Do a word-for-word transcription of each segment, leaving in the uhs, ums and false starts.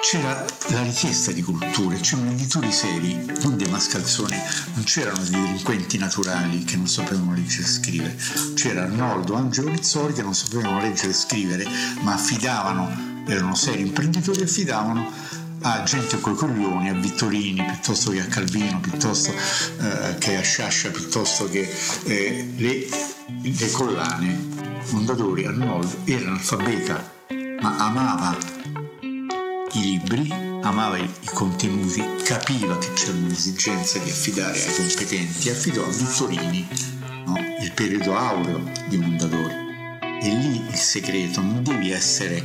C'era la richiesta di culture, c'erano editori seri, non dei mascalzoni, non c'erano dei delinquenti naturali che non sapevano leggere e scrivere, c'era Arnoldo, Angelo Rizzoli che non sapevano leggere e scrivere, ma affidavano, erano seri imprenditori e affidavano a gente coi coglioni, a Vittorini piuttosto che a Calvino, piuttosto eh, che a Sciascia, piuttosto che eh, le, le collane. Mondadori, Arnoldo, era analfabeta, ma amava i libri, amava i contenuti, capiva che c'era un'esigenza di affidare ai competenti, affidò a Vittorini, no? Il periodo aureo di Mondadori. E lì il segreto non devi essere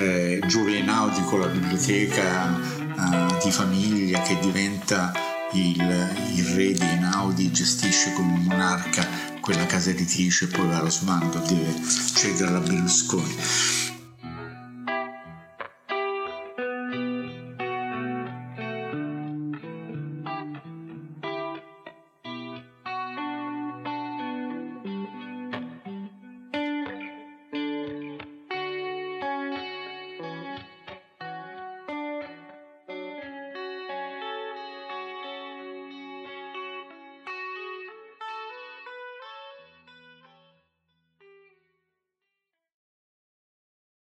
eh, Giulio Einaudi con la biblioteca eh, di famiglia che diventa il, il re di Einaudi, gestisce come un monarca quella casa editrice e poi va allo sbando, deve cedere alla Berlusconi.